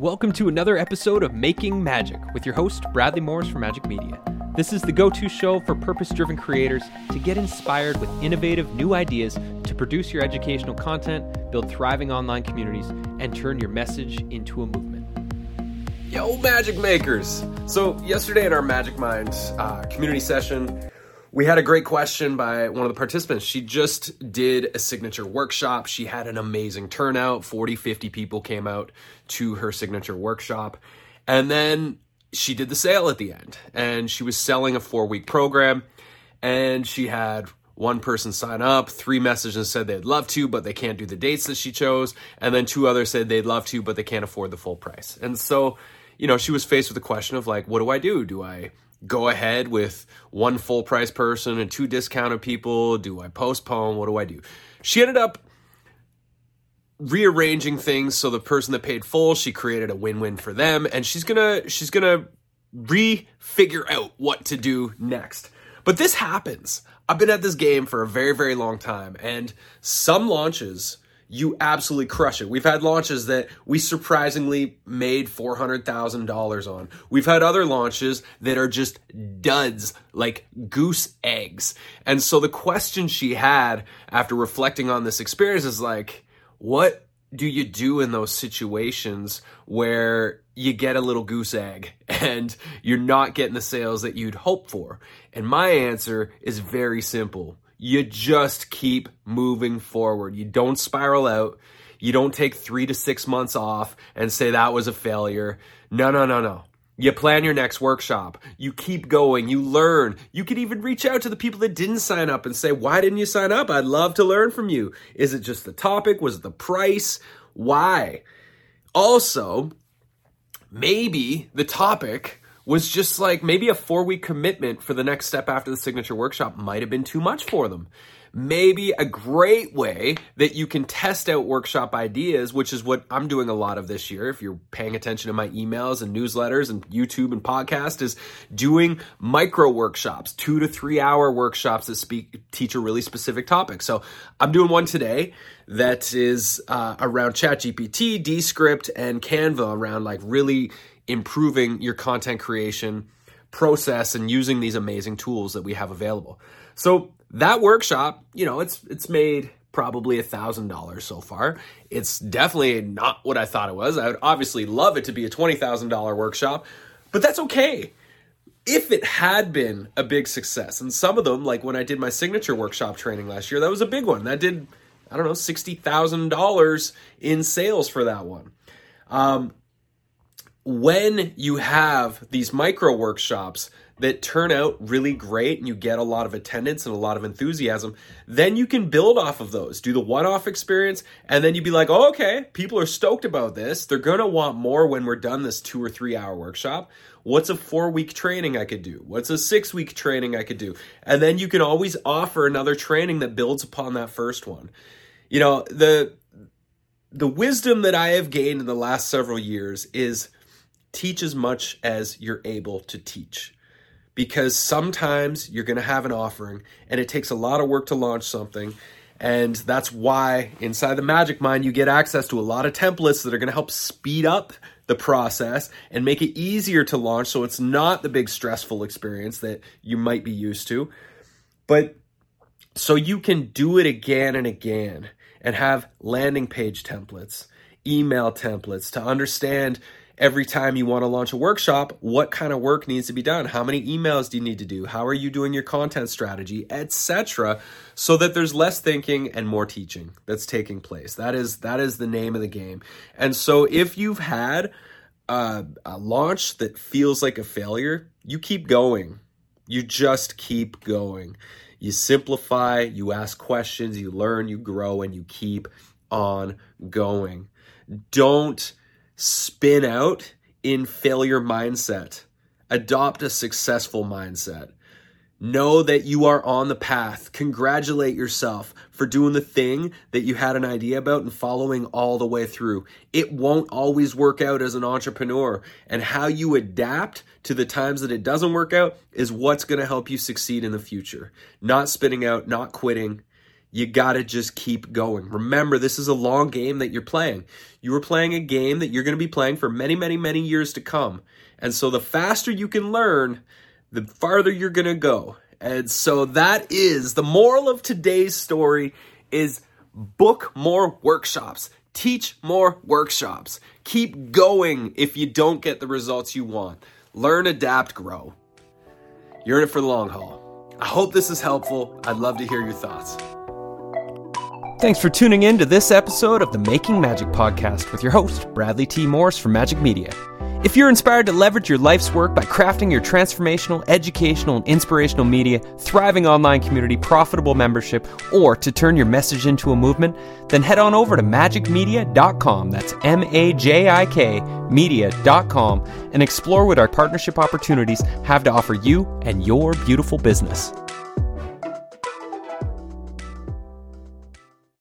Welcome to another episode of Making Magic with your host, Bradley Morris from Majik Media. This is the go-to show for purpose-driven creators to get inspired with innovative new ideas to produce your educational content, build thriving online communities, and turn your message into a movement. Yo, Magic Makers! So yesterday at our Magic Minds community session, we had a great question by one of the participants. She just did a signature workshop. She had an amazing turnout. 40, 50 people came out to her signature workshop. And then she did the sale at the end. And she was selling a 4-week program. And she had one person sign up. 3 messages said they'd love to, but they can't do the dates that she chose. And then 2 others said they'd love to, but they can't afford the full price. And so, you know, she was faced with the question of like, what do I do? Do I go ahead with 1 full price person and 2 discounted people? Do I postpone? What do I do? She ended up rearranging things. So the person that paid full, she created a win-win for them. And she's gonna re-figure out what to do next. But this happens. I've been at this game for a very, very long time. And some launches, you absolutely crush it. We've had launches that we surprisingly made $400,000 on. We've had other launches that are just duds, like goose eggs. And so the question she had after reflecting on this experience is like, what do you do in those situations where you get a little goose egg and you're not getting the sales that you'd hope for? And my answer is very simple. You just keep moving forward. You don't spiral out. You don't take 3 to 6 months off and say that was a failure. No. You plan your next workshop. You keep going. You learn. You could even reach out to the people that didn't sign up and say, why didn't you sign up? I'd love to learn from you. Is it just the topic? Was it the price? Why? Also, maybe the topic was just like maybe a 4-week commitment for the next step after the signature workshop might have been too much for them. Maybe a great way that you can test out workshop ideas, which is what I'm doing a lot of this year, if you're paying attention to my emails and newsletters and YouTube and podcast, is doing micro workshops, 2 to 3 hour workshops that teach a really specific topic. So I'm doing one today that is around ChatGPT, Descript, and Canva, around like really improving your content creation process and using these amazing tools that we have available. So that workshop, you know, it's made probably $1,000 so far. It's definitely not what I thought it was. I would obviously love it to be a $20,000 workshop, but that's okay. If it had been a big success, and some of them, like when I did my signature workshop training last year, that was a big one. That did, I don't know, $60,000 in sales for that one. When you have these micro workshops that turn out really great and you get a lot of attendance and a lot of enthusiasm, then you can build off of those, do the one-off experience, and then you'd be like, oh, okay, people are stoked about this. They're going to want more when we're done this 2 or 3 hour workshop. What's a 4-week training I could do? What's a 6-week training I could do? And then you can always offer another training that builds upon that first one. You know, the wisdom that I have gained in the last several years is teach as much as you're able to teach, because sometimes you're going to have an offering and it takes a lot of work to launch something. And that's why inside the Magic Mind, you get access to a lot of templates that are going to help speed up the process and make it easier to launch. So it's not the big stressful experience that you might be used to, but so you can do it again and again and have landing page templates, email templates to understand every time you want to launch a workshop, what kind of work needs to be done? How many emails do you need to do? How are you doing your content strategy, etc., so that there's less thinking and more teaching that's taking place. That is the name of the game. And so if you've had a launch that feels like a failure, you keep going. You just keep going. You simplify, you ask questions, you learn, you grow, and you keep on going. Don't spin out in failure mindset. Adopt a successful mindset. Know that you are on the path. Congratulate yourself for doing the thing that you had an idea about and following all the way through. It won't always work out as an entrepreneur, and how you adapt to the times that it doesn't work out is what's going to help you succeed in the future. Not spinning out, not quitting, You got to just keep going. Remember, this is a long game that you're playing. You are playing a game that you're going to be playing for many, many, many years to come. And so the faster you can learn, the farther you're going to go. And so that is the moral of today's story is book more workshops. Teach more workshops. Keep going if you don't get the results you want. Learn, adapt, grow. You're in it for the long haul. I hope this is helpful. I'd love to hear your thoughts. Thanks for tuning in to this episode of the Making Magic Podcast with your host, Bradley T. Morris from Majik Media. If you're inspired to leverage your life's work by crafting your transformational, educational, and inspirational media, thriving online community, profitable membership, or to turn your message into a movement, then head on over to magicmedia.com, that's M-A-J-I-K, media.com, and explore what our partnership opportunities have to offer you and your beautiful business.